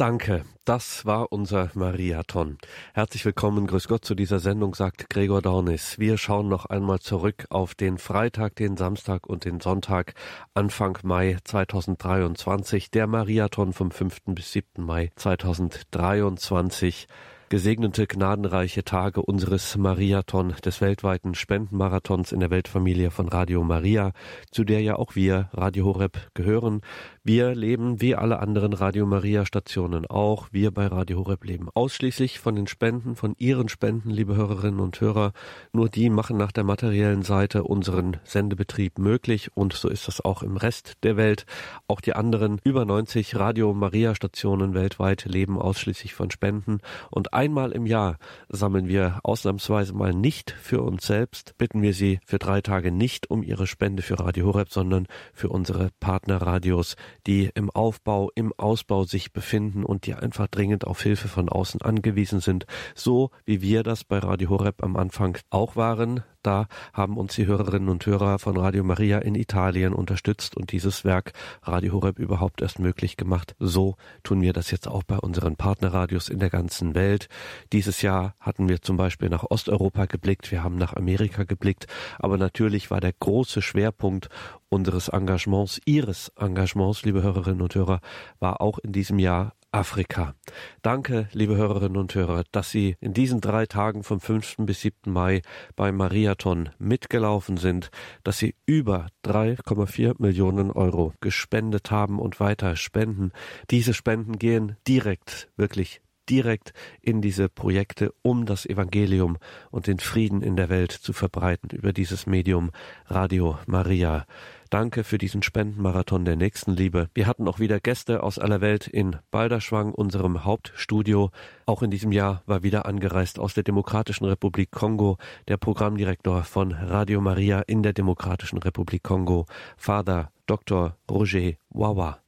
Danke, das war unser Mariathon. Herzlich willkommen, grüß Gott zu dieser Sendung, sagt Gregor Dornis. Wir schauen noch einmal zurück auf den Freitag, den Samstag und den Sonntag Anfang Mai 2023, der Mariathon vom 5. bis 7. Mai 2023. Gesegnete, gnadenreiche Tage unseres Mariathon, des weltweiten Spendenmarathons in der Weltfamilie von Radio Maria, zu der ja auch wir, Radio Horeb, gehören. Wir leben wie alle anderen Radio Maria Stationen auch. Wir bei Radio Horeb leben ausschließlich von den Spenden, von Ihren Spenden, liebe Hörerinnen und Hörer. Nur die machen nach der materiellen Seite unseren Sendebetrieb möglich und so ist das auch im Rest der Welt. Auch die anderen über 90 Radio Maria Stationen weltweit leben ausschließlich von Spenden und einmal im Jahr sammeln wir ausnahmsweise mal nicht für uns selbst, bitten wir Sie für 3 Tage nicht um Ihre Spende für Radio Horeb, sondern für unsere Partnerradios, die im Aufbau, im Ausbau sich befinden und die einfach dringend auf Hilfe von außen angewiesen sind. So wie wir das bei Radio Horeb am Anfang auch waren. Da haben uns die Hörerinnen und Hörer von Radio Maria in Italien unterstützt und dieses Werk Radio Horeb überhaupt erst möglich gemacht. So tun wir das jetzt auch bei unseren Partnerradios in der ganzen Welt. Dieses Jahr hatten wir zum Beispiel nach Osteuropa geblickt, wir haben nach Amerika geblickt, aber natürlich war der große Schwerpunkt unseres Engagements, Ihres Engagements, liebe Hörerinnen und Hörer, war auch in diesem Jahr Afrika. Danke, liebe Hörerinnen und Hörer, dass Sie in diesen 3 Tagen vom 5. bis 7. Mai beim Mariathon mitgelaufen sind, dass Sie über 3,4 Millionen € gespendet haben und weiter spenden. Diese Spenden gehen direkt, wirklich direkt in diese Projekte, um das Evangelium und den Frieden in der Welt zu verbreiten über dieses Medium Radio Maria. Danke für diesen Spendenmarathon der Nächstenliebe. Wir hatten auch wieder Gäste aus aller Welt in Balderschwang, unserem Hauptstudio. Auch in diesem Jahr war wieder angereist aus der Demokratischen Republik Kongo der Programmdirektor von Radio Maria in der Demokratischen Republik Kongo, Vater Dr. Roger Wawa.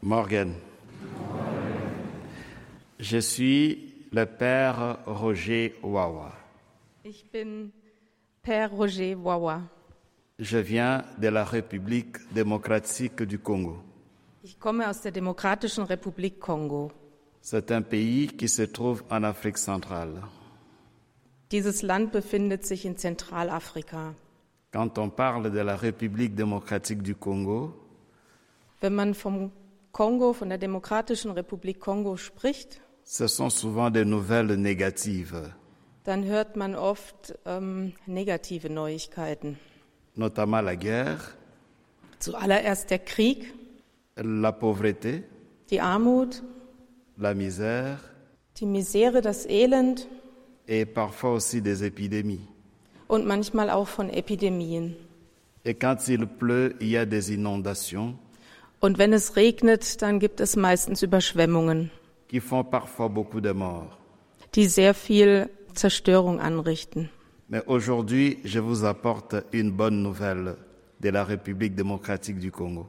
Morgen. Je suis le Père Roger Wawa. Ich bin Père Roger Wawa. Je viens de la République démocratique du Congo. Ich komme aus der Demokratischen Republik Kongo. C'est un pays qui se trouve en Afrique centrale. Dieses Land befindet sich in Zentralafrika. Quand on parle de la République démocratique du Congo, wenn man vom Kongo, von der Demokratischen Republik Kongo spricht, ce sont souvent des nouvelles négatives. Dann hört man oft negative Neuigkeiten. Notamment la guerre, zuallererst der Krieg, la pauvreté, die Armut, la misère, die Misere, das Elend, et parfois aussi des épidémies. Und manchmal auch von Epidemien. Et quand il pleut, il y a des inondations. Und wenn es regnet, dann gibt es meistens Überschwemmungen, qui font parfois beaucoup de morts, die sehr viel Zerstörung anrichten. Mais aujourd'hui, je vous apporte une bonne nouvelle de la République démocratique du Congo.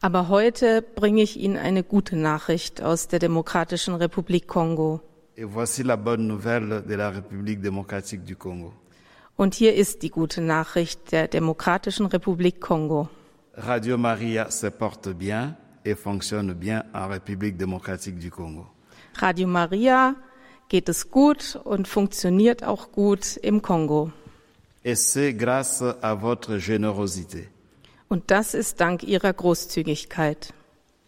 Aber heute bringe ich Ihnen eine gute Nachricht aus der Demokratischen Republik Kongo. Et voici la bonne nouvelle de la République démocratique du Congo. Und hier ist die gute Nachricht der Demokratischen Republik Kongo. Radio Maria se porte bien et fonctionne bien en République démocratique du Congo. Radio Maria geht es gut und funktioniert auch gut im Kongo. Et c'est grâce à votre générosité. Und das ist dank Ihrer Großzügigkeit.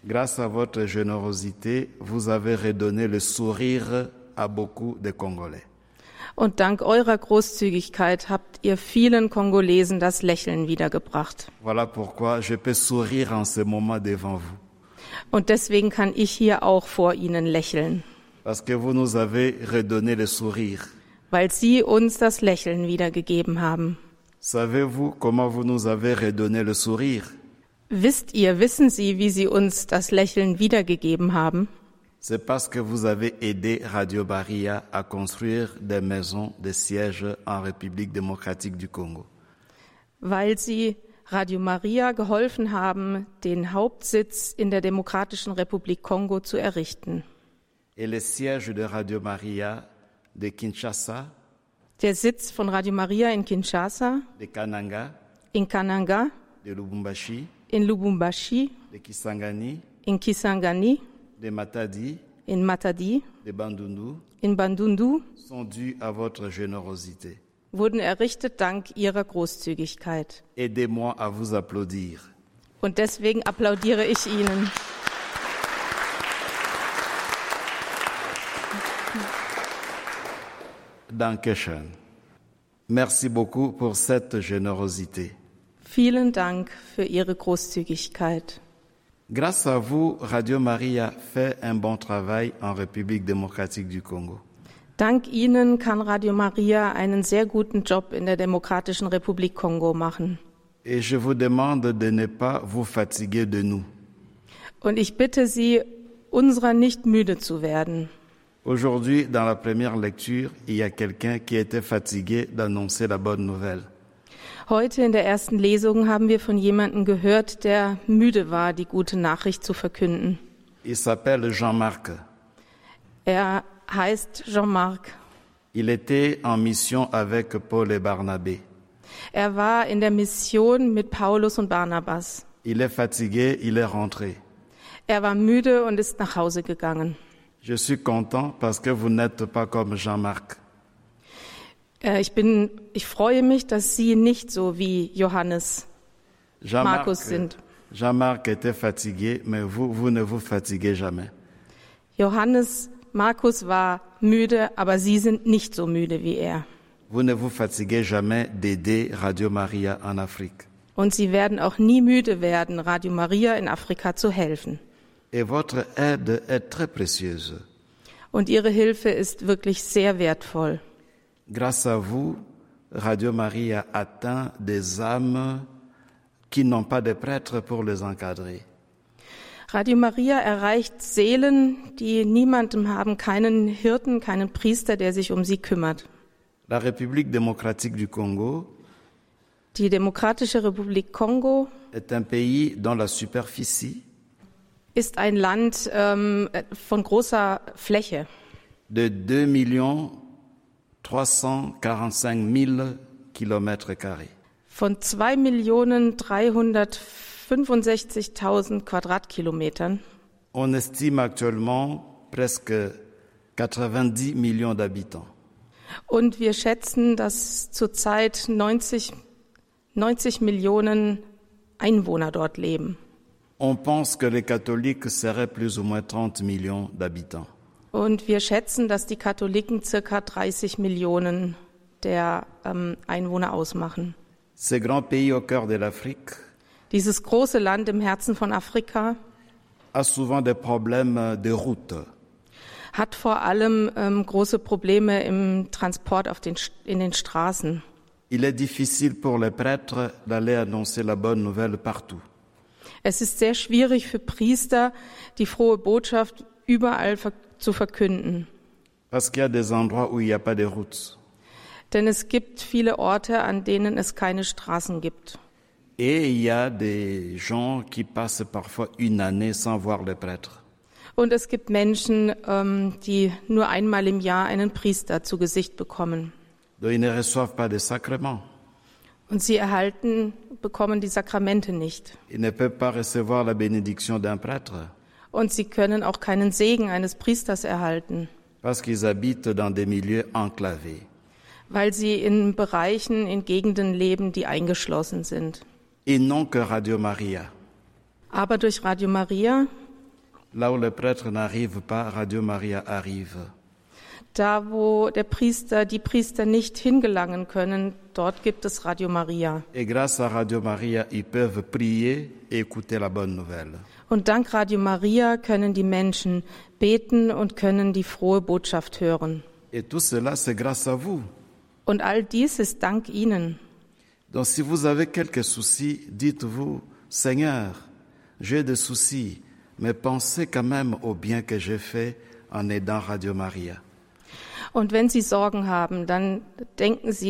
Grâce à votre générosité, vous avez redonné le sourire à beaucoup de Congolais. Und dank eurer Großzügigkeit habt ihr vielen Kongolesen das Lächeln wiedergebracht. Voilà pourquoi je peux sourire en ce moment devant vous. Und deswegen kann ich hier auch vor Ihnen lächeln. Parce que vous nous avez redonné le sourire. Weil Sie uns das Lächeln wiedergegeben haben. Savez-vous comment vous nous avez redonné le sourire? Wissen Sie, wie Sie uns das Lächeln wiedergegeben haben? C'est parce que vous avez aidé Radio Maria à construire des maisons de siège en République démocratique du Congo. Weil Sie Radio Maria geholfen haben, den Hauptsitz in der Demokratischen Republik Kongo zu errichten. Et le siège de Radio Maria de Kinshasa. Der Sitz von Radio Maria in Kinshasa. De Kananga. In Kananga. De Lubumbashi. In Lubumbashi. De Kisangani. In Kisangani. de Matadi, in Matadi, in Bandundu, sont dus à votre générosité. Wurden errichtet dank ihrer Großzügigkeit. Aidez-moi à vous applaudir. Und deswegen applaudiere ich Ihnen. Dankeschön. Merci beaucoup pour cette générosité. Vielen Dank für Ihre Großzügigkeit. Grâce à vous, Radio Maria fait un bon travail en République démocratique du Congo. Dank Ihnen kann Radio Maria einen sehr guten Job in der Demokratischen Republik Kongo machen. Et je vous demande de ne pas vous fatiguer de nous. Und ich bitte Sie, unserer nicht müde zu werden. Aujourd'hui, dans la première lecture, il y a quelqu'un qui était fatigué d'annoncer la bonne nouvelle. Heute in der ersten Lesung haben wir von jemandem gehört, der müde war, die gute Nachricht zu verkünden. Il s'appelle Jean-Marc. Er heißt Jean-Marc. Il était en mission avec Paul et Barnabé. Er war in der Mission mit Paulus und Barnabas. Il est fatigué, il est rentré. Er war müde und ist nach Hause gegangen. Je suis content parce que vous n'êtes pas comme Jean-Marc. Ich freue mich, dass Sie nicht so wie Johannes, Markus sind. Jean-Marc était fatigué, mais vous ne vous fatiguez jamais. Johannes, Markus war müde, aber Sie sind nicht so müde wie er. Vous ne vous fatiguez jamais d'aider Radio Maria en Afrique. Und Sie werden auch nie müde werden, Radio Maria in Afrika zu helfen. Et votre aide est très précieuse. Und Ihre Hilfe ist wirklich sehr wertvoll. Grâce à vous, Radio Maria atteint des âmes qui n'ont pas de prêtre pour les encadrer. Radio Maria erreicht Seelen, die niemandem haben, keinen Hirten, keinen Priester, der sich um sie kümmert. La République démocratique du Congo, die Demokratische Republik Kongo, est un pays dont la superficie ist ein Land von großer Fläche. De 2.345.000 km². Von 2.365.000 Quadratkilometern. On estime actuellement presque 90 millions d'habitants. Und wir schätzen, dass zurzeit 90 Millionen Einwohner dort leben. On pense que les catholiques seraient plus ou moins 30 millions d'habitants. Und wir schätzen, dass die Katholiken circa 30 Millionen der Einwohner ausmachen. Ce grand pays au cœur de l'Afrique. Dieses große Land im Herzen von Afrika a souvent des problèmes de route. Hat vor allem große Probleme im Transport in den Straßen. Il est difficile pour les prêtres d'aller annoncer la bonne nouvelle partout. Es ist sehr schwierig für Priester, die frohe Botschaft überall zu verkünden. Parce qu'il y a des endroits où il y a pas de routes. Denn es gibt viele Orte, an denen es keine Straßen gibt. Et il y a des gens qui passent parfois une année sans voir les prêtres. Und es gibt Menschen, die nur einmal im Jahr einen Priester zu Gesicht bekommen. Und sie bekommen die Sakramente nicht. Und sie können auch keinen Segen eines Priesters erhalten. Weil sie in Bereichen, in Gegenden leben, die eingeschlossen sind. Aber durch Radio Maria... Là où le prêtre n'arrive pas, Radio Maria arrive. Da, wo die Priester nicht hingelangen können, dort gibt es Radio Maria. Et grâce à Radio Maria, ils peuvent prier et écouter la bonne nouvelle. Und dank Radio Maria können die Menschen beten und können die frohe Botschaft hören. Et tout cela, c'est grâce à vous. Und all dies ist dank Ihnen. Donc, si vous avez quelques soucis, dites-vous, Seigneur, j'ai des soucis. Mais pensez quand même au bien que j'ai fait en aidant Radio Maria. Und wenn Sie Sorgen haben, dann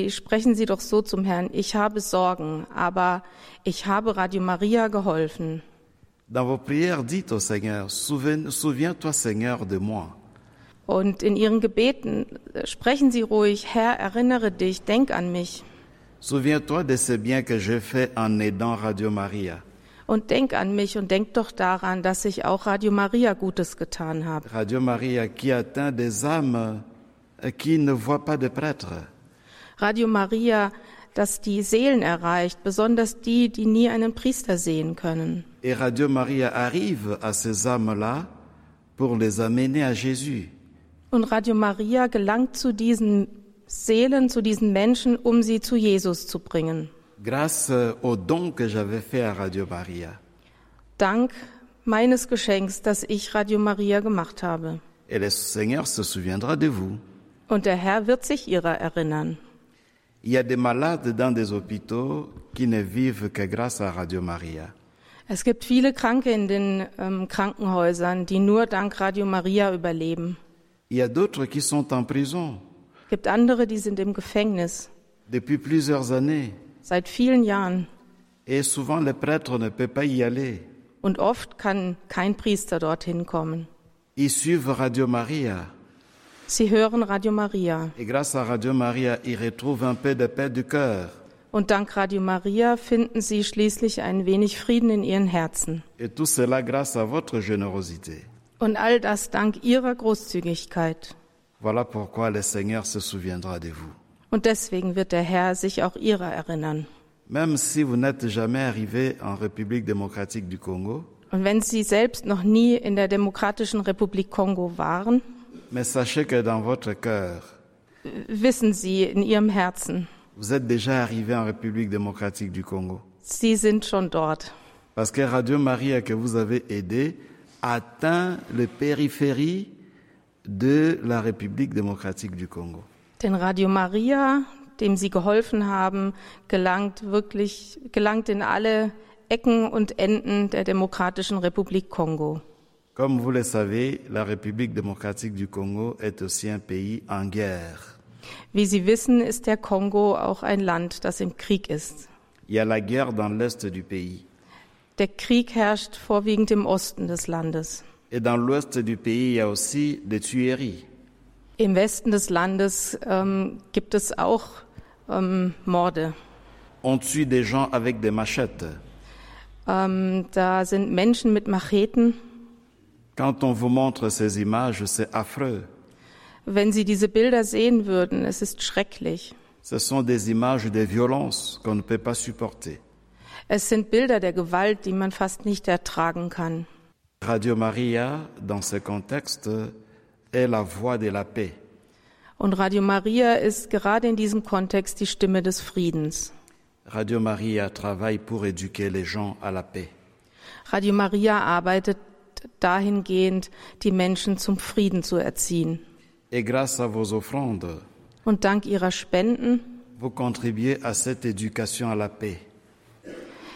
sprechen Sie doch so zum Herrn: Ich habe Sorgen, aber ich habe Radio Maria geholfen. Dans vos prières, dites au Seigneur: Souviens-toi, Seigneur, de moi. Und in Ihren Gebeten sprechen Sie ruhig: Herr, erinnere dich, denk an mich. Souviens-toi de ce bien que j'ai fait en aidant Radio Maria. Und denk an mich und denk doch daran, dass ich auch Radio Maria Gutes getan habe. Radio Maria, qui atteint des âmes qui ne voient pas de prêtres. Radio Maria, das die Seelen erreicht, besonders die, die nie einen Priester sehen können. Et Radio Maria arrive à ces âmes-là pour les amener à Jésus. Und Radio Maria gelangt zu diesen Seelen, zu diesen Menschen, um sie zu Jesus zu bringen. Grâce au don que j'avais fait à Radio Maria. Dank meines Geschenks, das ich Radio Maria gemacht habe. Et le Seigneur se souviendra de vous. Und der Herr wird sich ihrer erinnern. Il y a des malades dans des hôpitaux qui ne vivent que grâce à Radio Maria. Es gibt viele Kranke in den Krankenhäusern, die nur dank Radio Maria überleben. Il y a d'autres qui sont en prison. Es gibt andere, die sind im Gefängnis. Depuis plusieurs années. Seit vielen Jahren. Et souvent le prêtre ne peut pas y aller. Und oft kann kein Priester dorthin kommen. Ils suivent Radio Maria. Sie hören Radio Maria. Et grâce à Radio Maria, ils retrouvent un peu de paix du cœur. Und dank Radio Maria finden sie schließlich ein wenig Frieden in ihren Herzen. Et tout cela grâce à votre générosité. Und all das dank ihrer Großzügigkeit. Voilà pourquoi le Seigneur se souviendra de vous. Und deswegen wird der Herr sich auch ihrer erinnern. Même si vous n'êtes jamais arrivé en République démocratique du Congo. Und wenn Sie selbst noch nie in der Demokratischen Republik Kongo waren, mais sachez que dans votre cœur, wissen Sie in Ihrem Herzen, vous êtes déjà arrivé en République démocratique du Congo. Sie sind schon dort. Parce que Radio Maria que vous avez aidé atteint les périphéries de la République démocratique du Congo. Denn Radio Maria, dem Sie geholfen haben, gelangt in alle Ecken und Enden der Demokratischen Republik Kongo. Comme vous le savez, la République démocratique du Congo est aussi un pays en guerre. Wie Sie wissen, ist der Kongo auch ein Land, das im Krieg ist. Il y a la guerre dans l'est du pays. Der Krieg herrscht vorwiegend im Osten des Landes. Et dans l'ouest du pays, il y a aussi des tueries. Im Westen des Landes gibt es auch Morde. On tue des gens avec des machettes. Da sind Menschen mit Macheten. Quand on vous montre ces images, c'est affreux. Wenn Sie diese Bilder sehen würden, es ist schrecklich. Ce sont des images de violence qu'on ne peut pas supporter. Es sind Bilder der Gewalt, die man fast nicht ertragen kann. Radio Maria, dans ce contexte, est la voix de la paix. Und Radio Maria ist gerade in diesem Kontext die Stimme des Friedens. Radio Maria travaille pour éduquer les gens à la paix. Radio Maria arbeitet dahingehend, die Menschen zum Frieden zu erziehen. Et grâce à vos offrandes, und dank ihrer Spenden, vous contribuez à cette éducation à la paix.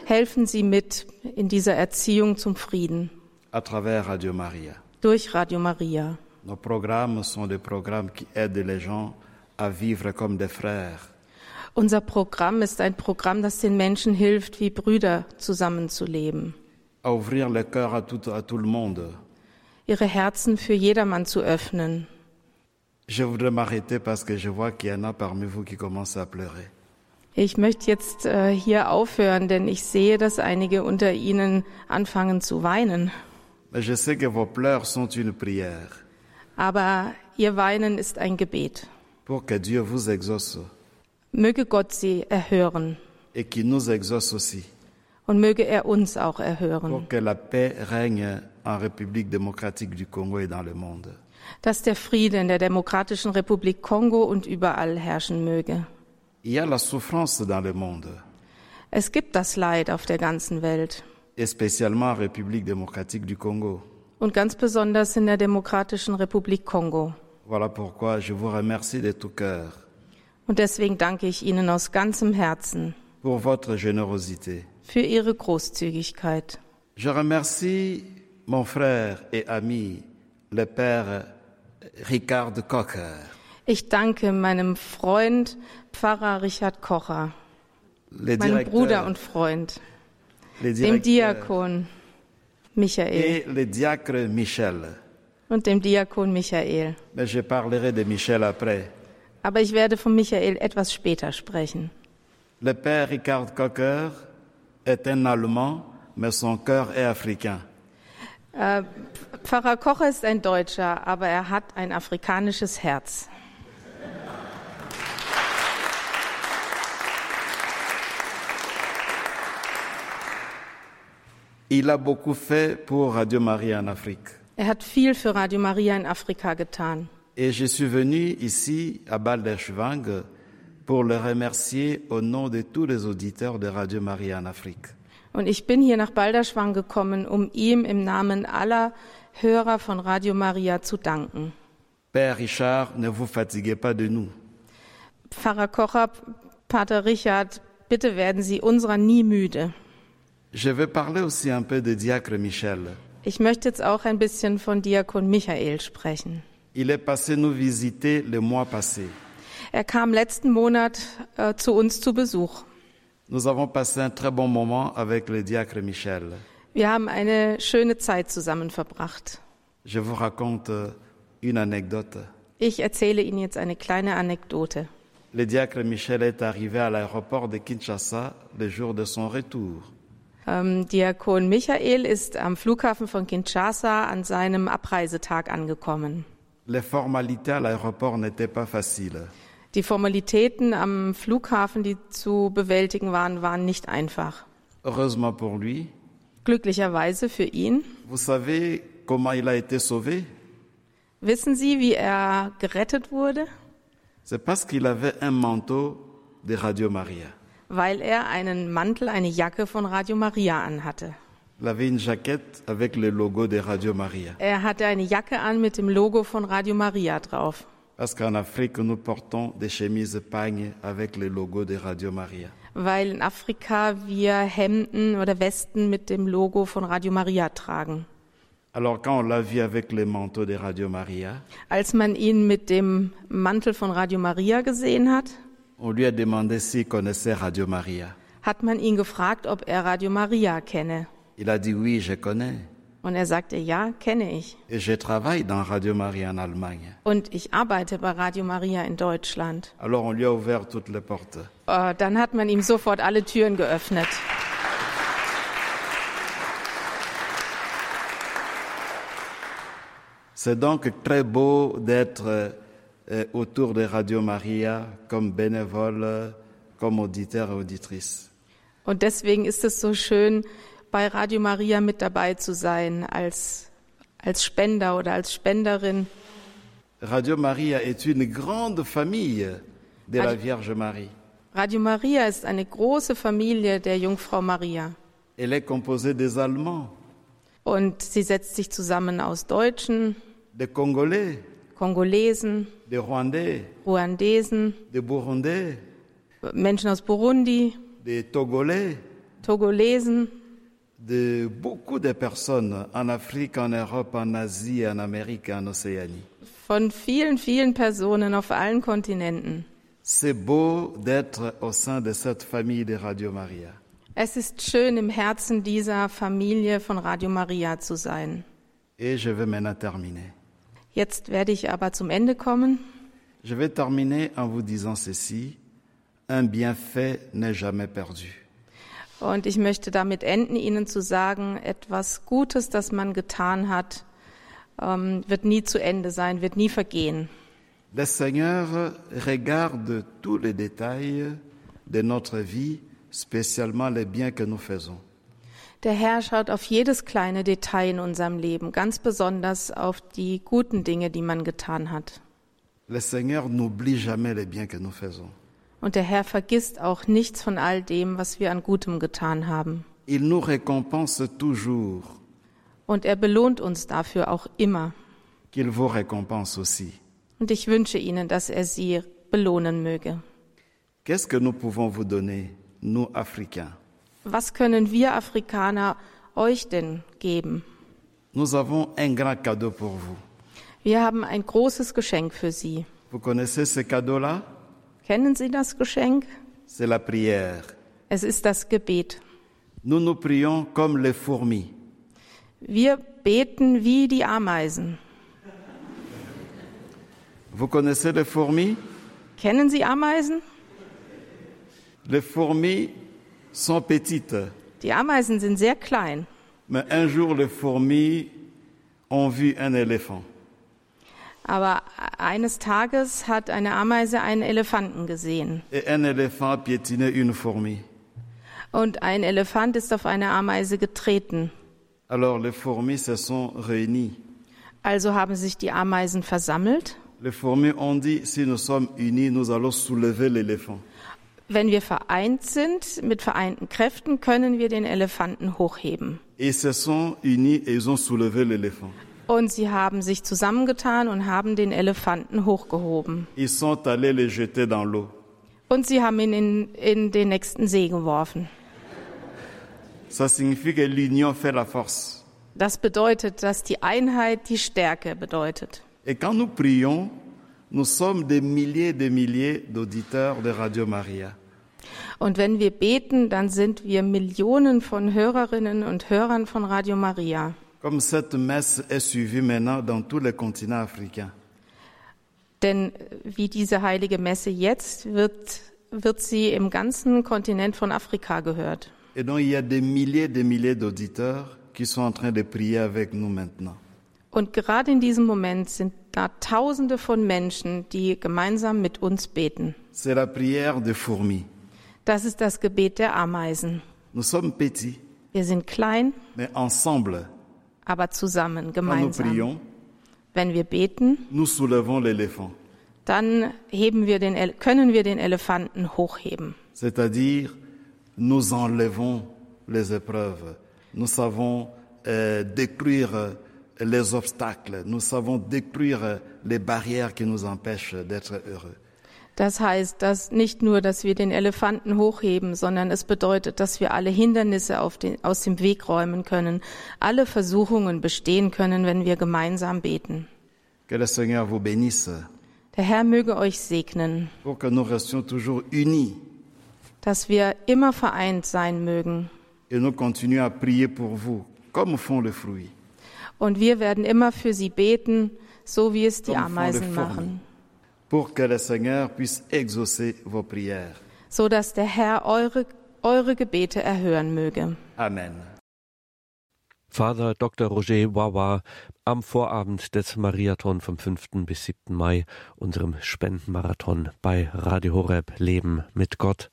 Helfen Sie mit in dieser Erziehung zum Frieden. À travers Radio Maria. Durch Radio Maria. Nos programmes sont des programmes qui aident les gens à vivre comme des frères. Unser Programm ist ein Programm, das den Menschen hilft, wie Brüder zusammenzuleben. À ouvrir le cœur à tout le monde. Ihre Herzen für jedermann zu öffnen. Je voudrais m'arrêter parce que je vois qu'il y en a parmi vous qui commencent à pleurer. Ich möchte jetzt hier aufhören, denn ich sehe, dass einige unter Ihnen anfangen zu weinen. Mais je sais que vos pleurs sont une prière. Aber Ihr Weinen ist ein Gebet. Pour que Dieu vous exauce. Möge Gott Sie erhören. Et qu'il nous exauce aussi. Und möge er uns auch erhören. Pour que la paix règne en République démocratique du Congo et dans le monde. Dass der Friede in der Demokratischen Republik Kongo und überall herrschen möge. Il y a la souffrance dans le monde. Es gibt das Leid auf der ganzen Welt. Et spécialement en République démocratique du Congo. Und ganz besonders in der Demokratischen Republik Kongo. Voilà pourquoi je vous remercie de tout cœur. Und deswegen danke ich Ihnen aus ganzem Herzen. Pour votre générosité. Für Ihre Großzügigkeit. Je remercie mon frère et ami, le père Richard Kocher. Ich danke meinem Freund Pfarrer Richard Kocher, meinem Bruder und Freund, dem Diakon Michael et le diacre Michel. Und dem Diakon Michael. Mais je parlerai de Michel après. Aber ich werde von Michael etwas später sprechen. Le père Richard Kocher est un Allemand mais son cœur est africain. Pfarrer Kocher ist ein Deutscher, aber er hat ein afrikanisches Herz. Il a beaucoup fait pour Radio Maria en Afrique. Er hat viel für Radio Maria in Afrika getan. Et je suis venu ici à Balderschwang pour le remercier au nom de tous les auditeurs de Radio Maria en Afrique. Und ich bin hier nach Balderschwang gekommen, um ihm im Namen aller Hörer von Radio Maria zu danken. Père Richard, ne vous fatiguez pas de nous. Pfarrer Kocher, Pater Richard, bitte werden Sie unserer nie müde. Je veux parler aussi un peu de Diacre Michel. Ich möchte jetzt auch ein bisschen von Diakon Michael sprechen. Il est passé nous visiter le mois passé. Er kam letzten Monat zu uns zu Besuch. Nous avons passé un très bon moment avec le diacre Michel. Wir haben eine schöne Zeit zusammen verbracht. Je vous raconte une anecdote. Ich erzähle Ihnen jetzt eine kleine Anekdote. Le diacre Michel est arrivé à l'aéroport de Kinshasa le jour de son retour. Diakon Michael ist am Flughafen von Kinshasa an seinem Abreisetag angekommen. Les formalités à l'aéroport n'étaient pas faciles. Die Formalitäten am Flughafen, die zu bewältigen waren, waren nicht einfach. Heureusement pour lui. Glücklicherweise für ihn. Vous savez comment il a été sauvé? Wissen Sie, wie er gerettet wurde? C'est parce qu'il avait un manteau de Radio Maria. Weil er einen Mantel, eine Jacke von Radio Maria anhatte. Il avait une jaquette avec le logo de Radio Maria. Er hatte eine Jacke an mit dem Logo von Radio Maria drauf. Parce qu'en Afrique, nous portons des chemises pagnes avec le logo de Radio Maria. Weil in Afrika wir Hemden oder Westen mit dem Logo von Radio Maria tragen. Alors quand on l'a vu avec le manteau de Radio Maria, als man ihn mit dem Mantel von Radio Maria gesehen hat, on lui a demandé s'il connaissait Radio Maria. Hat man ihn gefragt, ob er Radio Maria kenne. Il a dit oui, je connais. Und er sagte, ja, kenne ich. Je travaille dans Radio Maria en Allemagne. Und ich arbeite bei Radio Maria in Deutschland. Alors on lui a ouvert toutes les portes. Dann hat man ihm sofort alle Türen geöffnet. C'est donc très beau d'être autour de Radio Maria comme bénévole, comme auditeur et auditrice. Und deswegen ist es so schön, bei Radio Maria mit dabei zu sein, als Spender oder als Spenderin. Radio Maria est une grande famille de la Vierge Marie. Radio Maria ist eine große Familie der Jungfrau Maria. Elle est composée des Allemands. Und sie setzt sich zusammen aus Deutschen, des Congolais, Kongolesen, des Rwandais, Ruandesen, des Burundais, Menschen aus Burundi, des Togolais, Togolesen. De beaucoup de personnes en Afrique, en Europe, en Asie, en Amérique, en Océanie. Von vielen, vielen Personen auf allen Kontinenten. C'est beau d'être au sein de cette famille de Radio Maria. Es ist schön, im Herzen dieser Familie von Radio Maria zu sein. Et je vais maintenant terminer. Jetzt werde ich aber zum Ende kommen. Je vais terminer en vous disant ceci: un bienfait n'est jamais perdu. Und ich möchte damit enden, Ihnen zu sagen, etwas Gutes, das man getan hat, wird nie zu Ende sein, wird nie vergehen. Le Seigneur regarde tous les détails de notre vie, spécialement les biens que nous faisons. Der Herr schaut auf jedes kleine Detail in unserem Leben, ganz besonders auf die guten Dinge, die man getan hat. Le Seigneur n'oublie jamais les biens que nous faisons. Und der Herr vergisst auch nichts von all dem, was wir an Gutem getan haben. Il nous récompense toujours. Und er belohnt uns dafür auch immer. Qu'il vous récompense aussi. Und ich wünsche Ihnen, dass er Sie belohnen möge. Qu'est-ce que nous pouvons vous donner, nous Africains? Was können wir Afrikaner euch denn geben? Nous avons un grand cadeau pour vous. Wir haben ein großes Geschenk für Sie. Vous connaissez ce cadeau-là? Kennen Sie das Geschenk? C'est la prière. Es ist das Gebet. Nous nous prions comme les fourmis. Wir beten wie die Ameisen. Vous connaissez les fourmis? Kennen Sie Ameisen? Les fourmis sont petites. Die Ameisen sind sehr klein. Mais un jour, les fourmis ont vu un éléphant. Aber eines Tages hat eine Ameise einen Elefanten gesehen. Et un éléphant piétinait une fourmi. Und ein Elefant ist auf eine Ameise getreten. Alors les fourmis se sont réunies. Also haben sich die Ameisen versammelt. Les fourmis ont dit, si nous sommes unis, nous allons soulever l'éléphant. Wenn wir vereint sind, mit vereinten Kräften, können wir den Elefanten hochheben. Et se sont unis et ils ont soulevé l'éléphant. Und sie haben sich zusammengetan und haben den Elefanten hochgehoben. Ils sont allés le jeter dans l'eau. Und sie haben ihn in den nächsten See geworfen. Ça signifie que l'union fait la force. Das bedeutet, dass die Einheit die Stärke bedeutet. Et quand nous prions, nous sommes des milliers d'auditeurs de Radio Maria. Und wenn wir beten, dann sind wir Millionen von Hörerinnen und Hörern von Radio Maria. Comme cette messe est suivie maintenant dans tous les continents africains. Denn wie diese heilige Messe jetzt wird sie im ganzen Kontinent von Afrika gehört. Et donc il y a des milliers d'auditeurs qui sont en train de prier avec nous maintenant. Und gerade in diesem Moment sind da Tausende von Menschen, die gemeinsam mit uns beten. C'est la prière des fourmis. Das ist das Gebet der Ameisen. Nous sommes petits. Wir sind klein. Mais ensemble. Aber zusammen, gemeinsam. Quand nous prions, wenn wir beten, nous soulevons l'éléphant. Dann können wir den Elefanten hochheben. C'est-à-dire, nous enlevons les épreuves. Nous savons détruire les obstacles. Nous savons détruire les barrières qui nous empêchent d'être heureux. Das heißt, dass nicht nur, dass wir den Elefanten hochheben, sondern es bedeutet, dass wir alle Hindernisse aus dem Weg räumen können, alle Versuchungen bestehen können, wenn wir gemeinsam beten. Que le Seigneur vous bénisse. Der Herr möge euch segnen, pour que nous restions toujours unis. Dass wir immer vereint sein mögen. Et nous continuons à prier pour vous, comme font les fruits. Und wir werden immer für sie beten, so wie es die Ameisen machen. Pour que le Seigneur puisse exaucer vos prières. So dass der Herr eure Gebete erhören möge. Amen. Father Dr. Roger Wawa am Vorabend des Mariathon vom 5. bis 7. Mai, unserem Spendenmarathon bei Radio Horeb Leben mit Gott.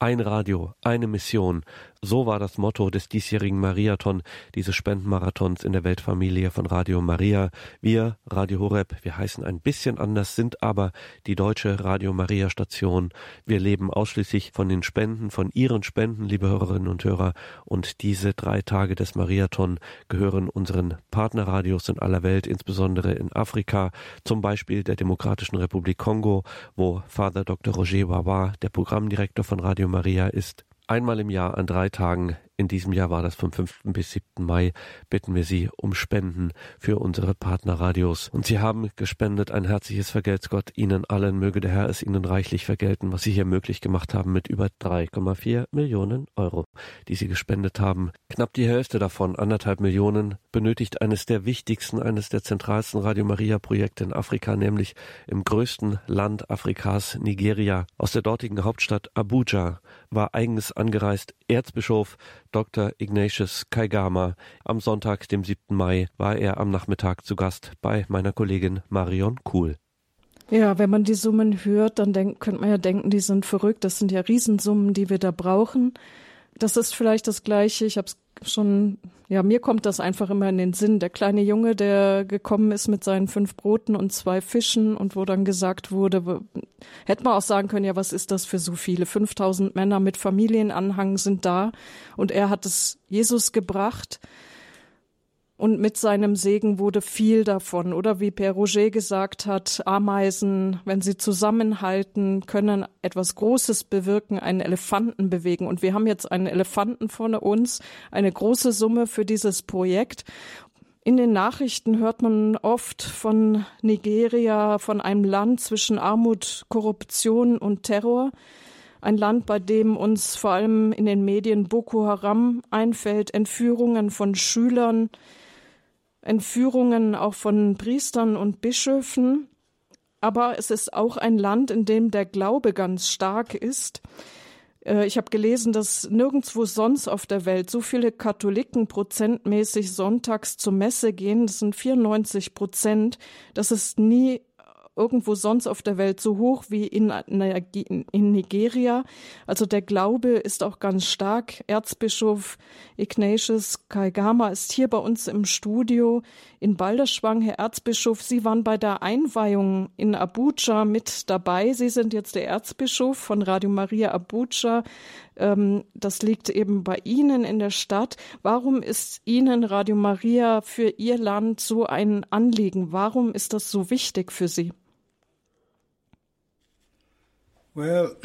Ein Radio, eine Mission. So war das Motto des diesjährigen Mariathon, dieses Spendenmarathons in der Weltfamilie von Radio Maria. Wir, Radio Horeb, wir heißen ein bisschen anders, sind aber die deutsche Radio Maria Station. Wir leben ausschließlich von den Spenden, von Ihren Spenden, liebe Hörerinnen und Hörer. Und diese 3 Tage des Mariathon gehören unseren Partnerradios in aller Welt, insbesondere in Afrika, zum Beispiel der Demokratischen Republik Kongo, wo Father Dr. Roger Wawa, der Programmdirektor von Radio Maria ist. Einmal im Jahr an 3 Tagen, in diesem Jahr war das vom 5. bis 7. Mai, bitten wir Sie um Spenden für unsere Partnerradios. Und Sie haben gespendet, ein herzliches Vergelt's Gott Ihnen allen, möge der Herr es Ihnen reichlich vergelten, was Sie hier möglich gemacht haben mit über 3,4 Millionen €, die Sie gespendet haben. Knapp die Hälfte davon, 1,5 Millionen, benötigt eines der wichtigsten, eines der zentralsten Radio Maria Projekte in Afrika, nämlich im größten Land Afrikas, Nigeria. Aus der dortigen Hauptstadt Abuja war eigens angereist Erzbischof Dr. Ignatius Kaigama. Am Sonntag, dem 7. Mai, war er am Nachmittag zu Gast bei meiner Kollegin Marion Kuhl. Ja, wenn man die Summen hört, dann könnte man ja denken, die sind verrückt. Das sind ja Riesensummen, die wir da brauchen. Das ist vielleicht das Gleiche. Ich habe es schon, ja, mir kommt das einfach immer in den Sinn. Der kleine Junge, der gekommen ist mit seinen 5 Broten und 2 Fischen und wo dann gesagt wurde, hätte man auch sagen können, ja, was ist das für so viele? 5000 Männer mit Familienanhang sind da und er hat es Jesus gebracht. Und mit seinem Segen wurde viel davon, oder wie Père Roger gesagt hat, Ameisen, wenn sie zusammenhalten, können etwas Großes bewirken, einen Elefanten bewegen. Und wir haben jetzt einen Elefanten vor uns, eine große Summe für dieses Projekt. In den Nachrichten hört man oft von Nigeria, von einem Land zwischen Armut, Korruption und Terror. Ein Land, bei dem uns vor allem in den Medien Boko Haram einfällt, Entführungen von Schülern, Entführungen auch von Priestern und Bischöfen. Aber es ist auch ein Land, in dem der Glaube ganz stark ist. Ich habe gelesen, dass nirgendwo sonst auf der Welt so viele Katholiken prozentmäßig sonntags zur Messe gehen. Das sind 94%. Das ist nie irgendwo sonst auf der Welt so hoch wie in Nigeria. Also der Glaube ist auch ganz stark. Erzbischof Ignatius Kaigama ist hier bei uns im Studio in Balderschwang. Herr Erzbischof, Sie waren bei der Einweihung in Abuja mit dabei. Sie sind jetzt der Erzbischof von Radio Maria Abuja. Das liegt eben bei Ihnen in der Stadt. Warum ist Ihnen Radio Maria für Ihr Land so ein Anliegen? Warum ist das so wichtig für Sie? Well,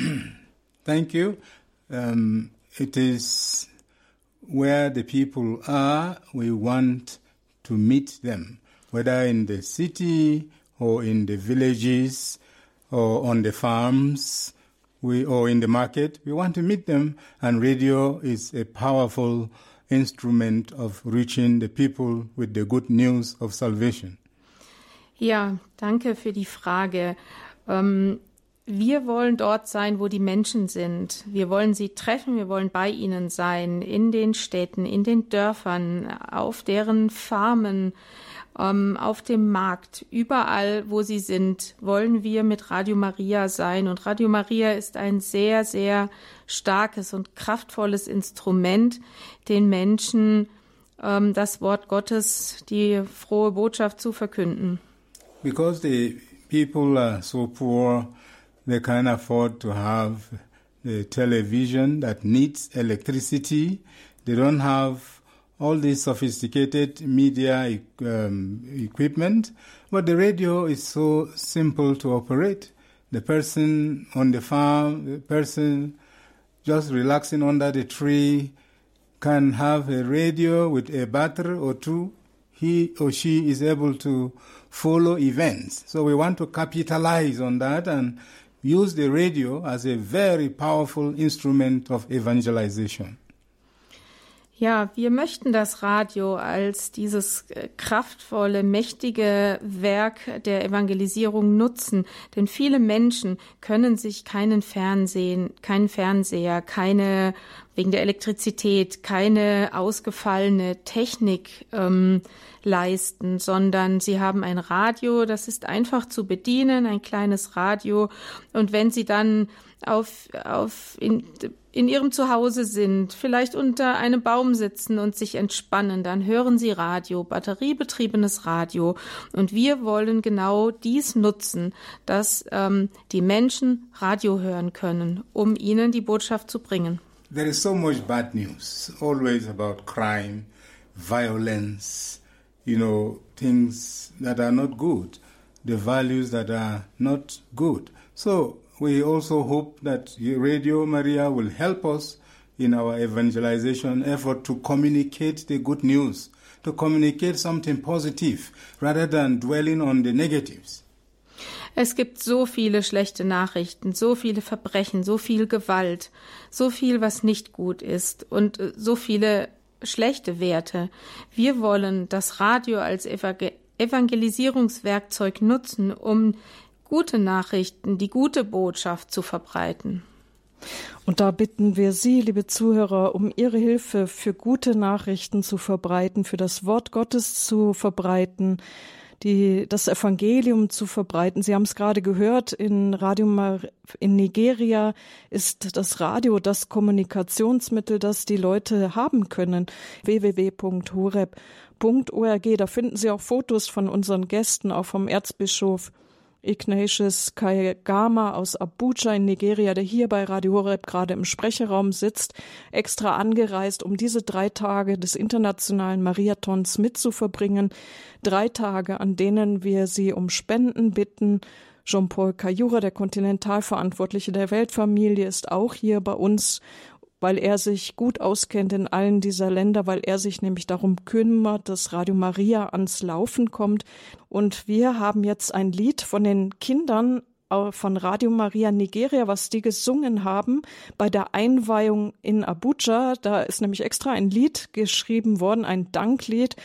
thank you. It is where the people are. We want to meet them, whether in the city or in the villages or on the farms or in the market. We want to meet them, and radio is a powerful instrument of reaching the people with the good news of salvation. Ja, danke für die Frage. Wir wollen dort sein, wo die Menschen sind. Wir wollen sie treffen, wir wollen bei ihnen sein, in den Städten, in den Dörfern, auf deren Farmen, auf dem Markt. Überall, wo sie sind, wollen wir mit Radio Maria sein. Und Radio Maria ist ein sehr, sehr starkes und kraftvolles Instrument, den Menschen das Wort Gottes, die frohe Botschaft zu verkünden. Because the people are so poor, they can't afford to have the television that needs electricity. They don't have all this sophisticated media equipment. But the radio is so simple to operate. The person on the farm, the person just relaxing under the tree can have a radio with a battery or two. He or she is able to follow events. So we want to capitalize on that and use the radio as a very powerful instrument of evangelization. Ja, wir möchten das Radio als dieses kraftvolle, mächtige Werk der Evangelisierung nutzen, denn viele Menschen können sich keinen Fernseher, keine wegen der Elektrizität, keine ausgefallene Technik leisten, sondern sie haben ein Radio, das ist einfach zu bedienen, ein kleines Radio. Und wenn sie dann in ihrem Zuhause sind, vielleicht unter einem Baum sitzen und sich entspannen, dann hören sie Radio, batteriebetriebenes Radio. Und wir wollen genau dies nutzen, dass die Menschen Radio hören können, um ihnen die Botschaft zu bringen. There is so much bad news, always about crime, violence, things that are not good, the values that are not good. So we also hope that Radio Maria will help us in our evangelization effort to communicate the good news, to communicate something positive rather than dwelling on the negatives. Es gibt so viele schlechte Nachrichten, so viele Verbrechen, so viel Gewalt, so viel, was nicht gut ist und so viele schlechte Werte. Wir wollen das Radio als Evangelisierungswerkzeug nutzen, um gute Nachrichten, die gute Botschaft zu verbreiten. Und da bitten wir Sie, liebe Zuhörer, um Ihre Hilfe, für gute Nachrichten zu verbreiten, für das Wort Gottes zu verbreiten, das Evangelium zu verbreiten. Sie haben es gerade gehört, in Nigeria ist das Radio das Kommunikationsmittel, das die Leute haben können. www.horeb.org, da finden Sie auch Fotos von unseren Gästen, auch vom Erzbischof Ignatius Kaigama aus Abuja in Nigeria, der hier bei Radio Horeb gerade im Sprecheraum sitzt, extra angereist, um diese 3 Tage des internationalen Mariathons mitzuverbringen. 3 Tage, an denen wir Sie um Spenden bitten. Jean-Paul Kajura, der Kontinentalverantwortliche der Weltfamilie, ist auch hier bei uns, weil er sich gut auskennt in allen dieser Länder, weil er sich nämlich darum kümmert, dass Radio Maria ans Laufen kommt. Und wir haben jetzt ein Lied von den Kindern von Radio Maria Nigeria, was die gesungen haben bei der Einweihung in Abuja. Da ist nämlich extra ein Lied geschrieben worden, ein Danklied,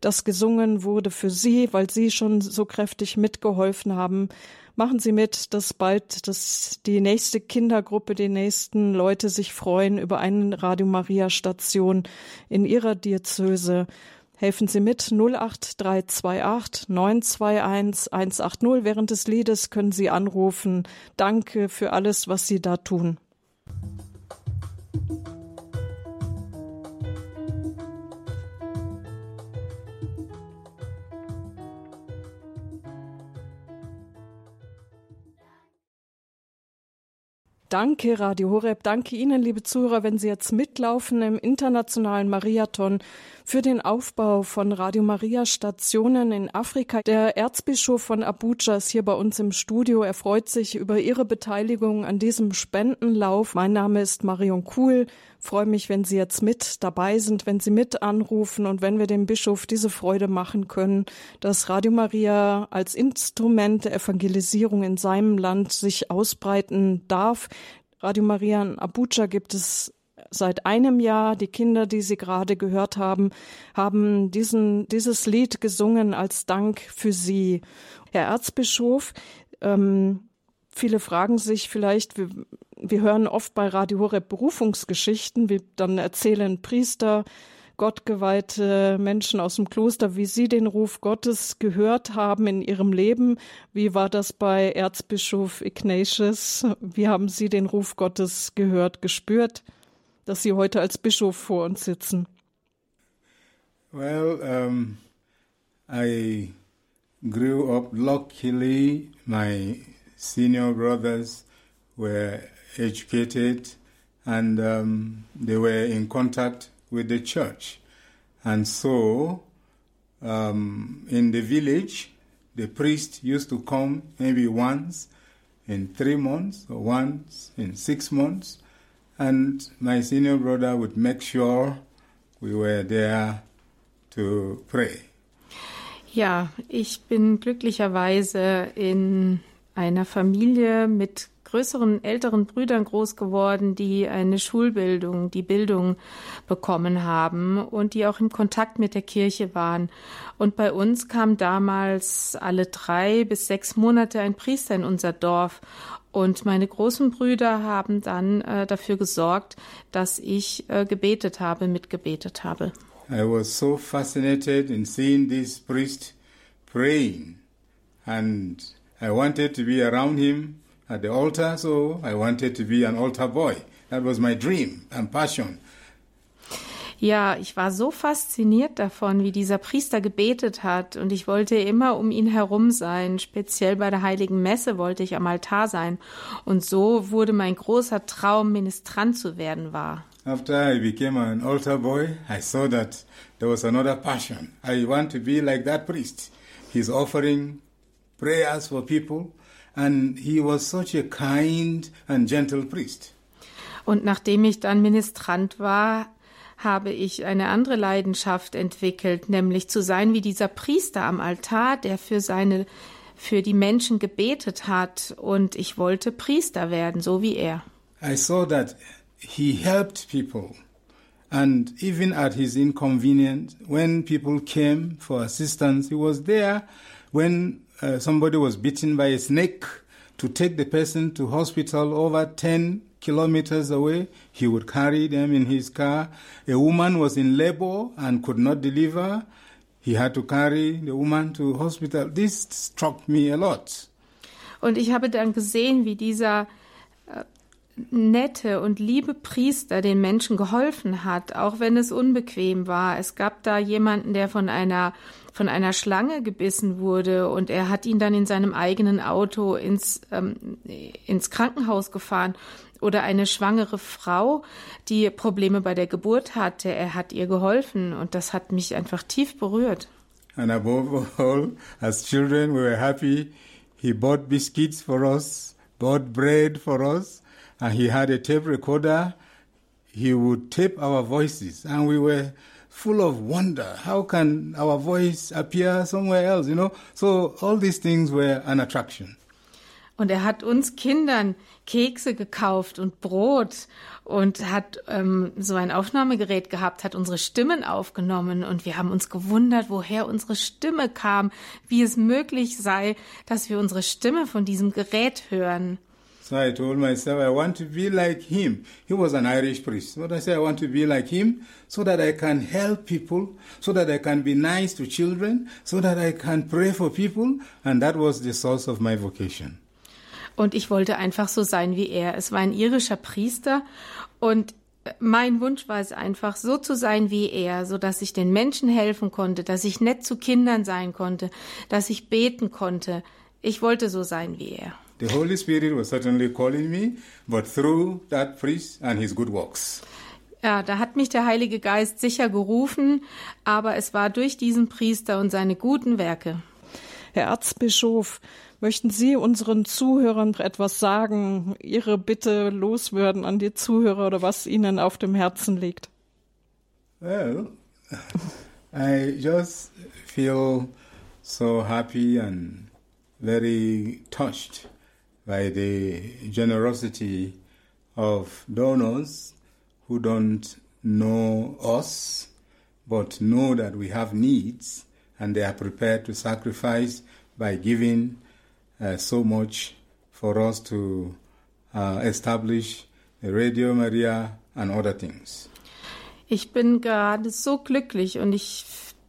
das gesungen wurde für Sie, weil Sie schon so kräftig mitgeholfen haben. Machen Sie mit, dass bald die nächste Kindergruppe, die nächsten Leute sich freuen über eine Radio Maria Station in Ihrer Diözese. Helfen Sie mit, 08328 921 180. Während des Liedes können Sie anrufen. Danke für alles, was Sie da tun. Danke, Radio Horeb. Danke Ihnen, liebe Zuhörer, wenn Sie jetzt mitlaufen im internationalen Mariathon für den Aufbau von Radio Maria Stationen in Afrika. Der Erzbischof von Abuja ist hier bei uns im Studio. Er freut sich über Ihre Beteiligung an diesem Spendenlauf. Mein Name ist Marion Kuhl. Freue mich, wenn Sie jetzt mit dabei sind, wenn Sie mit anrufen und wenn wir dem Bischof diese Freude machen können, dass Radio Maria als Instrument der Evangelisierung in seinem Land sich ausbreiten darf. Radio Maria in Abuja gibt es seit einem Jahr. Die Kinder, die Sie gerade gehört haben, haben dieses Lied gesungen als Dank für Sie. Herr Erzbischof, viele fragen sich vielleicht, wir hören oft bei Radio Horeb Berufungsgeschichten, wie dann erzählen Priester, gottgeweihte Menschen aus dem Kloster, wie sie den Ruf Gottes gehört haben in ihrem Leben. Wie war das bei Erzbischof Ignatius? Wie haben Sie den Ruf Gottes gehört, gespürt, dass Sie heute als Bischof vor uns sitzen? Well, I grew up luckily. My senior brothers were educated and they were in contact with the church. And so in the village, the priest used to come maybe once in 3 months or once in 6 months. And my senior brother would make sure we were there to pray. Ja, ich bin glücklicherweise in einer Familie mit größeren, älteren Brüdern groß geworden, die eine Schulbildung, die Bildung bekommen haben und die auch im Kontakt mit der Kirche waren. Und bei uns kam damals alle 3 bis 6 Monate ein Priester in unser Dorf. Und meine großen Brüder haben dann dafür gesorgt, dass ich gebetet habe, mitgebetet habe. I was so fascinated in seeing this priest praying and I wanted to be around him at the altar, so I wanted to be an altar boy. That was my dream and passion. Ja, ich war so fasziniert davon, wie dieser Priester gebetet hat und ich wollte immer um ihn herum sein. Speziell bei der Heiligen Messe wollte ich am Altar sein und so wurde mein großer Traum, Ministrant zu werden, wahr. After I became an altar boy, I saw that there was another passion. I want to be like that priest. He's offering prayers for people and he was such a kind and gentle priest. Und nachdem ich dann Ministrant war, habe ich eine andere Leidenschaft entwickelt, nämlich zu sein wie dieser Priester am Altar, der für die Menschen gebetet hat. Und ich wollte Priester werden, so wie er. I saw that he helped people. And even at his inconvenience, when people came for assistance, he was there. When somebody was bitten by a snake, to take the person to hospital over 10 kilometers away, he would carry them in his car. A woman was in labor and could not deliver. He had to carry the woman to hospital. This struck me a lot. Und ich habe dann gesehen, wie dieser nette und liebe Priester den Menschen geholfen hat, auch wenn es unbequem war. Es gab da jemanden, der von einer Schlange gebissen wurde und er hat ihn dann in seinem eigenen Auto ins Krankenhaus gefahren. Oder eine schwangere Frau, die Probleme bei der Geburt hatte. Er hat ihr geholfen und das hat mich einfach tief berührt. And above all, as children we were happy. He bought biscuits for us, bought bread for us. And he had a tape recorder. He would tape our voices. And we were full of wonder. How can our voice appear somewhere else, you know? So all these things were an attraction. Und er hat uns Kindern Kekse gekauft und Brot und hat so ein Aufnahmegerät gehabt, hat unsere Stimmen aufgenommen. Und wir haben uns gewundert, woher unsere Stimme kam, wie es möglich sei, dass wir unsere Stimme von diesem Gerät hören. So I told myself, I want to be like him. He was an Irish priest. But I said, I want to be like him so that I can help people, so that I can be nice to children, so that I can pray for people. And that was the source of my vocation. Und ich wollte einfach so sein wie er. Es war ein irischer Priester und mein Wunsch war es einfach, so zu sein wie er, so dass ich den Menschen helfen konnte, dass ich nett zu Kindern sein konnte, dass ich beten konnte. Ich wollte so sein wie er. The Holy Spirit was certainly calling me, but through that priest and his good works. Ja, da hat mich der Heilige Geist sicher gerufen, aber es war durch diesen Priester und seine guten Werke. Herr Erzbischof, möchten Sie unseren Zuhörern etwas sagen, Ihre Bitte loswerden an die Zuhörer oder was Ihnen auf dem Herzen liegt? Well, I just feel so happy and very touched by the generosity of donors who don't know us, but know that we have needs and they are prepared to sacrifice by giving so much for us to establish Radio Maria and other things. Ich bin gerade so glücklich und ich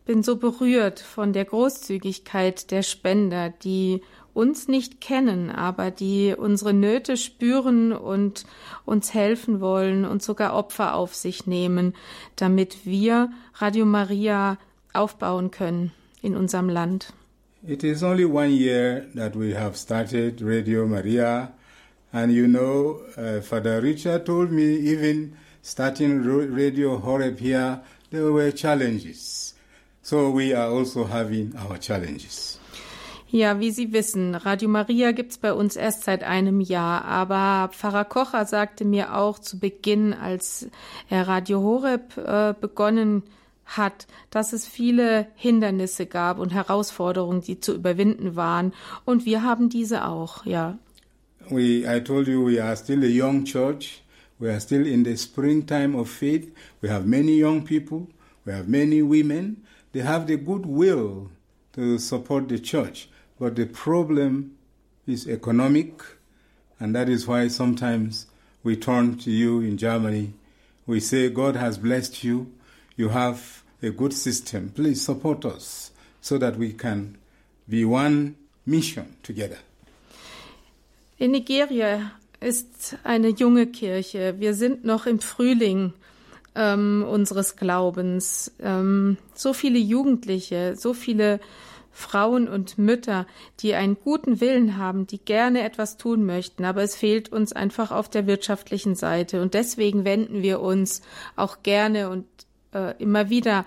bin so berührt von der Großzügigkeit der Spender, die uns nicht kennen, aber die unsere Nöte spüren und uns helfen wollen und sogar Opfer auf sich nehmen, damit wir Radio Maria aufbauen können in unserem Land. It is only 1 year that we have started Radio Maria, and you know, Father Richard told me even starting Radio Horeb here, there were challenges. So we are also having our challenges. Ja, wie Sie wissen, Radio Maria gibt's bei uns erst seit einem Jahr, aber Pfarrer Kocher sagte mir auch zu Beginn, als er Radio Horeb begonnen hat, dass es viele Hindernisse gab und Herausforderungen, die zu überwinden waren. Und wir haben diese auch, ja. I told you, we are still a young church. We are still in the springtime of faith. We have many young people. We have many women. They have the good will to support the church. But the problem is economic. And that is why sometimes we turn to you in Germany. We say, God has blessed you. You have a good system. Please support us so that we can be one mission together. In Nigeria ist eine junge Kirche. Wir sind noch im Frühling unseres Glaubens. So viele Jugendliche, so viele Frauen und Mütter, die einen guten Willen haben, die gerne etwas tun möchten, aber es fehlt uns einfach auf der wirtschaftlichen Seite. Und deswegen wenden wir uns auch gerne und immer wieder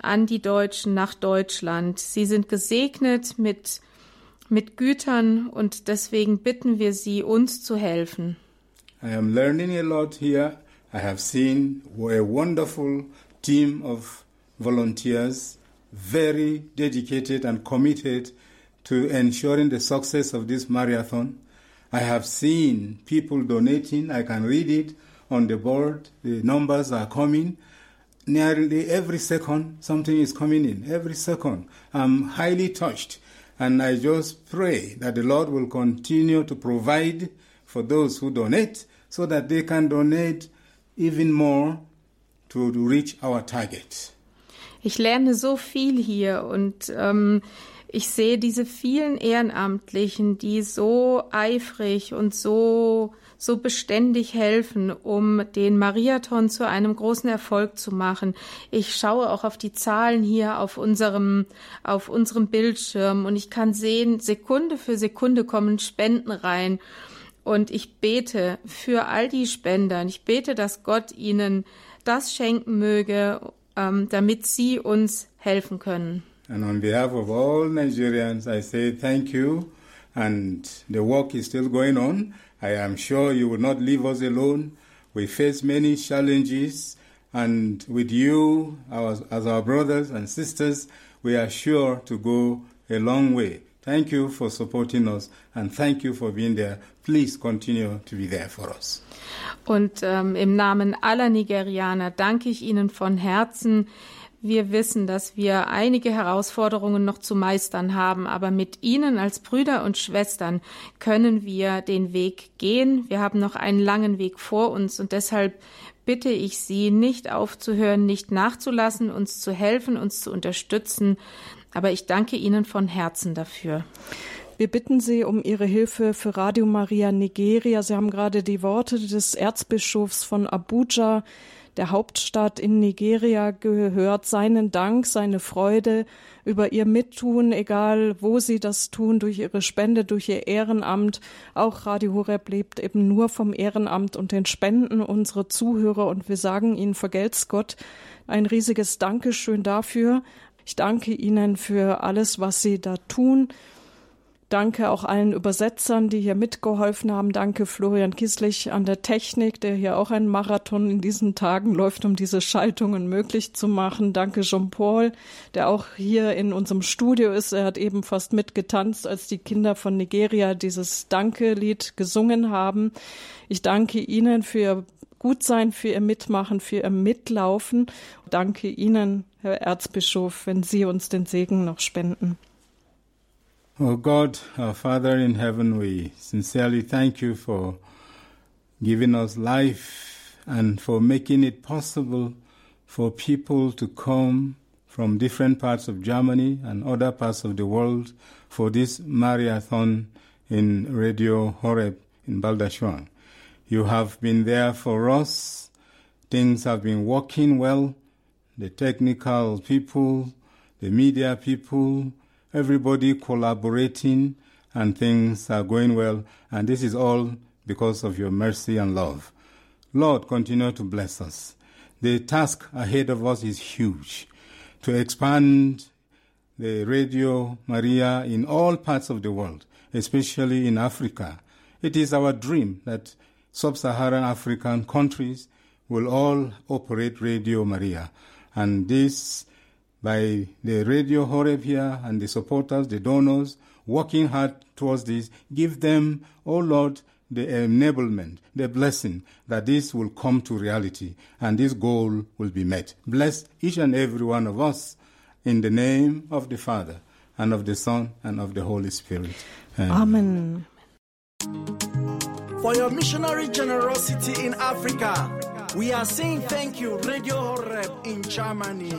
an die Deutschen nach Deutschland. Sie sind gesegnet mit Gütern und deswegen bitten wir Sie, uns zu helfen. I am learning a lot here. I have seen a wonderful team of volunteers, very dedicated and committed to ensuring the success of this marathon. I have seen people donating. I can read it on the board. The numbers are coming. Nearly every second, something is coming in. Every second, I'm highly touched. And I just pray that the Lord will continue to provide for those who donate so that they can donate even more to reach our target. Ich lerne so viel hier und ich sehe diese vielen Ehrenamtlichen, die so eifrig und so beständig helfen, um den Mariathon zu einem großen Erfolg zu machen. Ich schaue auch auf die Zahlen hier auf unserem Bildschirm und ich kann sehen, Sekunde für Sekunde kommen Spenden rein und ich bete für all die Spender. Ich bete, dass Gott ihnen das schenken möge, damit sie uns helfen können. And on behalf of all Nigerians, I say thank you and the work is still going on. I am sure you will not leave us alone. We face many challenges, and with you, as our brothers and sisters, we are sure to go a long way Thank you for supporting us and thank you for being there. Please continue to be there for us. Und im Namen aller Nigerianer danke ich Ihnen von Herzen. Wir wissen, dass wir einige Herausforderungen noch zu meistern haben, aber mit Ihnen als Brüder und Schwestern können wir den Weg gehen. Wir haben noch einen langen Weg vor uns und deshalb bitte ich Sie, nicht aufzuhören, nicht nachzulassen, uns zu helfen, uns zu unterstützen. Aber ich danke Ihnen von Herzen dafür. Wir bitten Sie um Ihre Hilfe für Radio Maria Nigeria. Sie haben gerade die Worte des Erzbischofs von Abuja, der Hauptstadt in Nigeria, gehört, seinen Dank, seine Freude über ihr Mittun, egal wo sie das tun, durch ihre Spende, durch ihr Ehrenamt. Auch Radio Horeb lebt eben nur vom Ehrenamt und den Spenden unserer Zuhörer und wir sagen Ihnen, vergelt's Gott, ein riesiges Dankeschön dafür. Ich danke Ihnen für alles, was Sie da tun. Danke auch allen Übersetzern, die hier mitgeholfen haben. Danke Florian Kieslich an der Technik, der hier auch einen Marathon in diesen Tagen läuft, um diese Schaltungen möglich zu machen. Danke Jean-Paul, der auch hier in unserem Studio ist. Er hat eben fast mitgetanzt, als die Kinder von Nigeria dieses Danke-Lied gesungen haben. Ich danke Ihnen für Ihr Gutsein, für Ihr Mitmachen, für Ihr Mitlaufen. Danke Ihnen, Herr Erzbischof, wenn Sie uns den Segen noch spenden. Oh God, our Father in heaven, we sincerely thank you for giving us life and for making it possible for people to come from different parts of Germany and other parts of the world for this Mariathon in Radio Horeb in Balderschwang. You have been there for us. Things have been working well. The technical people, the media people, everybody collaborating and things are going well. And this is all because of your mercy and love. Lord, continue to bless us. The task ahead of us is huge. To expand the Radio Maria in all parts of the world, especially in Africa. It is our dream that sub-Saharan African countries will all operate Radio Maria. And this, by the Radio Horeb here and the supporters, the donors, working hard towards this, give them, oh Lord, the enablement, the blessing that this will come to reality and this goal will be met. Bless each and every one of us in the name of the Father and of the Son and of the Holy Spirit. Amen. For your missionary generosity in Africa, we are saying thank you, Radio Horeb in Germany.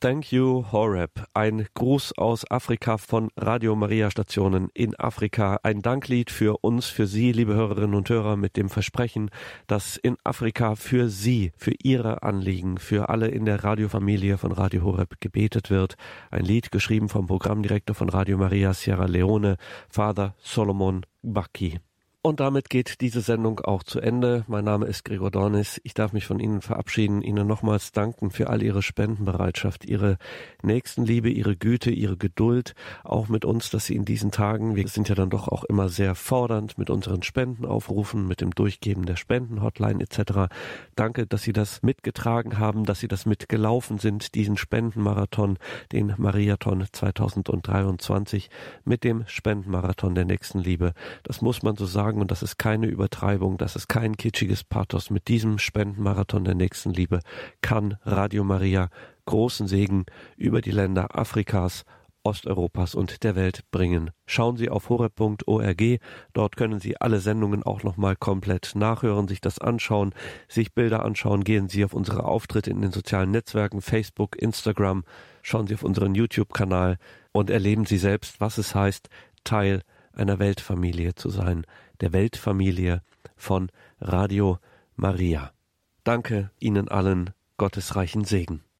Thank you, Horeb. Ein Gruß aus Afrika von Radio Maria Stationen in Afrika. Ein Danklied für uns, für Sie, liebe Hörerinnen und Hörer, mit dem Versprechen, dass in Afrika für Sie, für Ihre Anliegen, für alle in der Radiofamilie von Radio Horeb gebetet wird. Ein Lied geschrieben vom Programmdirektor von Radio Maria Sierra Leone, Father Solomon Baki. Und damit geht diese Sendung auch zu Ende. Mein Name ist Gregor Dornis. Ich darf mich von Ihnen verabschieden, Ihnen nochmals danken für all Ihre Spendenbereitschaft, Ihre Nächstenliebe, Ihre Güte, Ihre Geduld, auch mit uns, dass Sie in diesen Tagen, wir sind ja dann doch auch immer sehr fordernd mit unseren Spendenaufrufen, mit dem Durchgeben der Spendenhotline etc. Danke, dass Sie das mitgetragen haben, dass Sie das mitgelaufen sind, diesen Spendenmarathon, den Mariathon 2023 mit dem Spendenmarathon der Nächstenliebe. Das muss man so sagen. Und das ist keine Übertreibung, das ist kein kitschiges Pathos. Mit diesem Spendenmarathon der Nächstenliebe kann Radio Maria großen Segen über die Länder Afrikas, Osteuropas und der Welt bringen. Schauen Sie auf horeb.org, dort können Sie alle Sendungen auch nochmal komplett nachhören, sich das anschauen, sich Bilder anschauen, gehen Sie auf unsere Auftritte in den sozialen Netzwerken, Facebook, Instagram, schauen Sie auf unseren YouTube-Kanal und erleben Sie selbst, was es heißt, Teil einer Weltfamilie zu sein, der Weltfamilie von Radio Maria. Danke Ihnen allen, Gottesreichen Segen.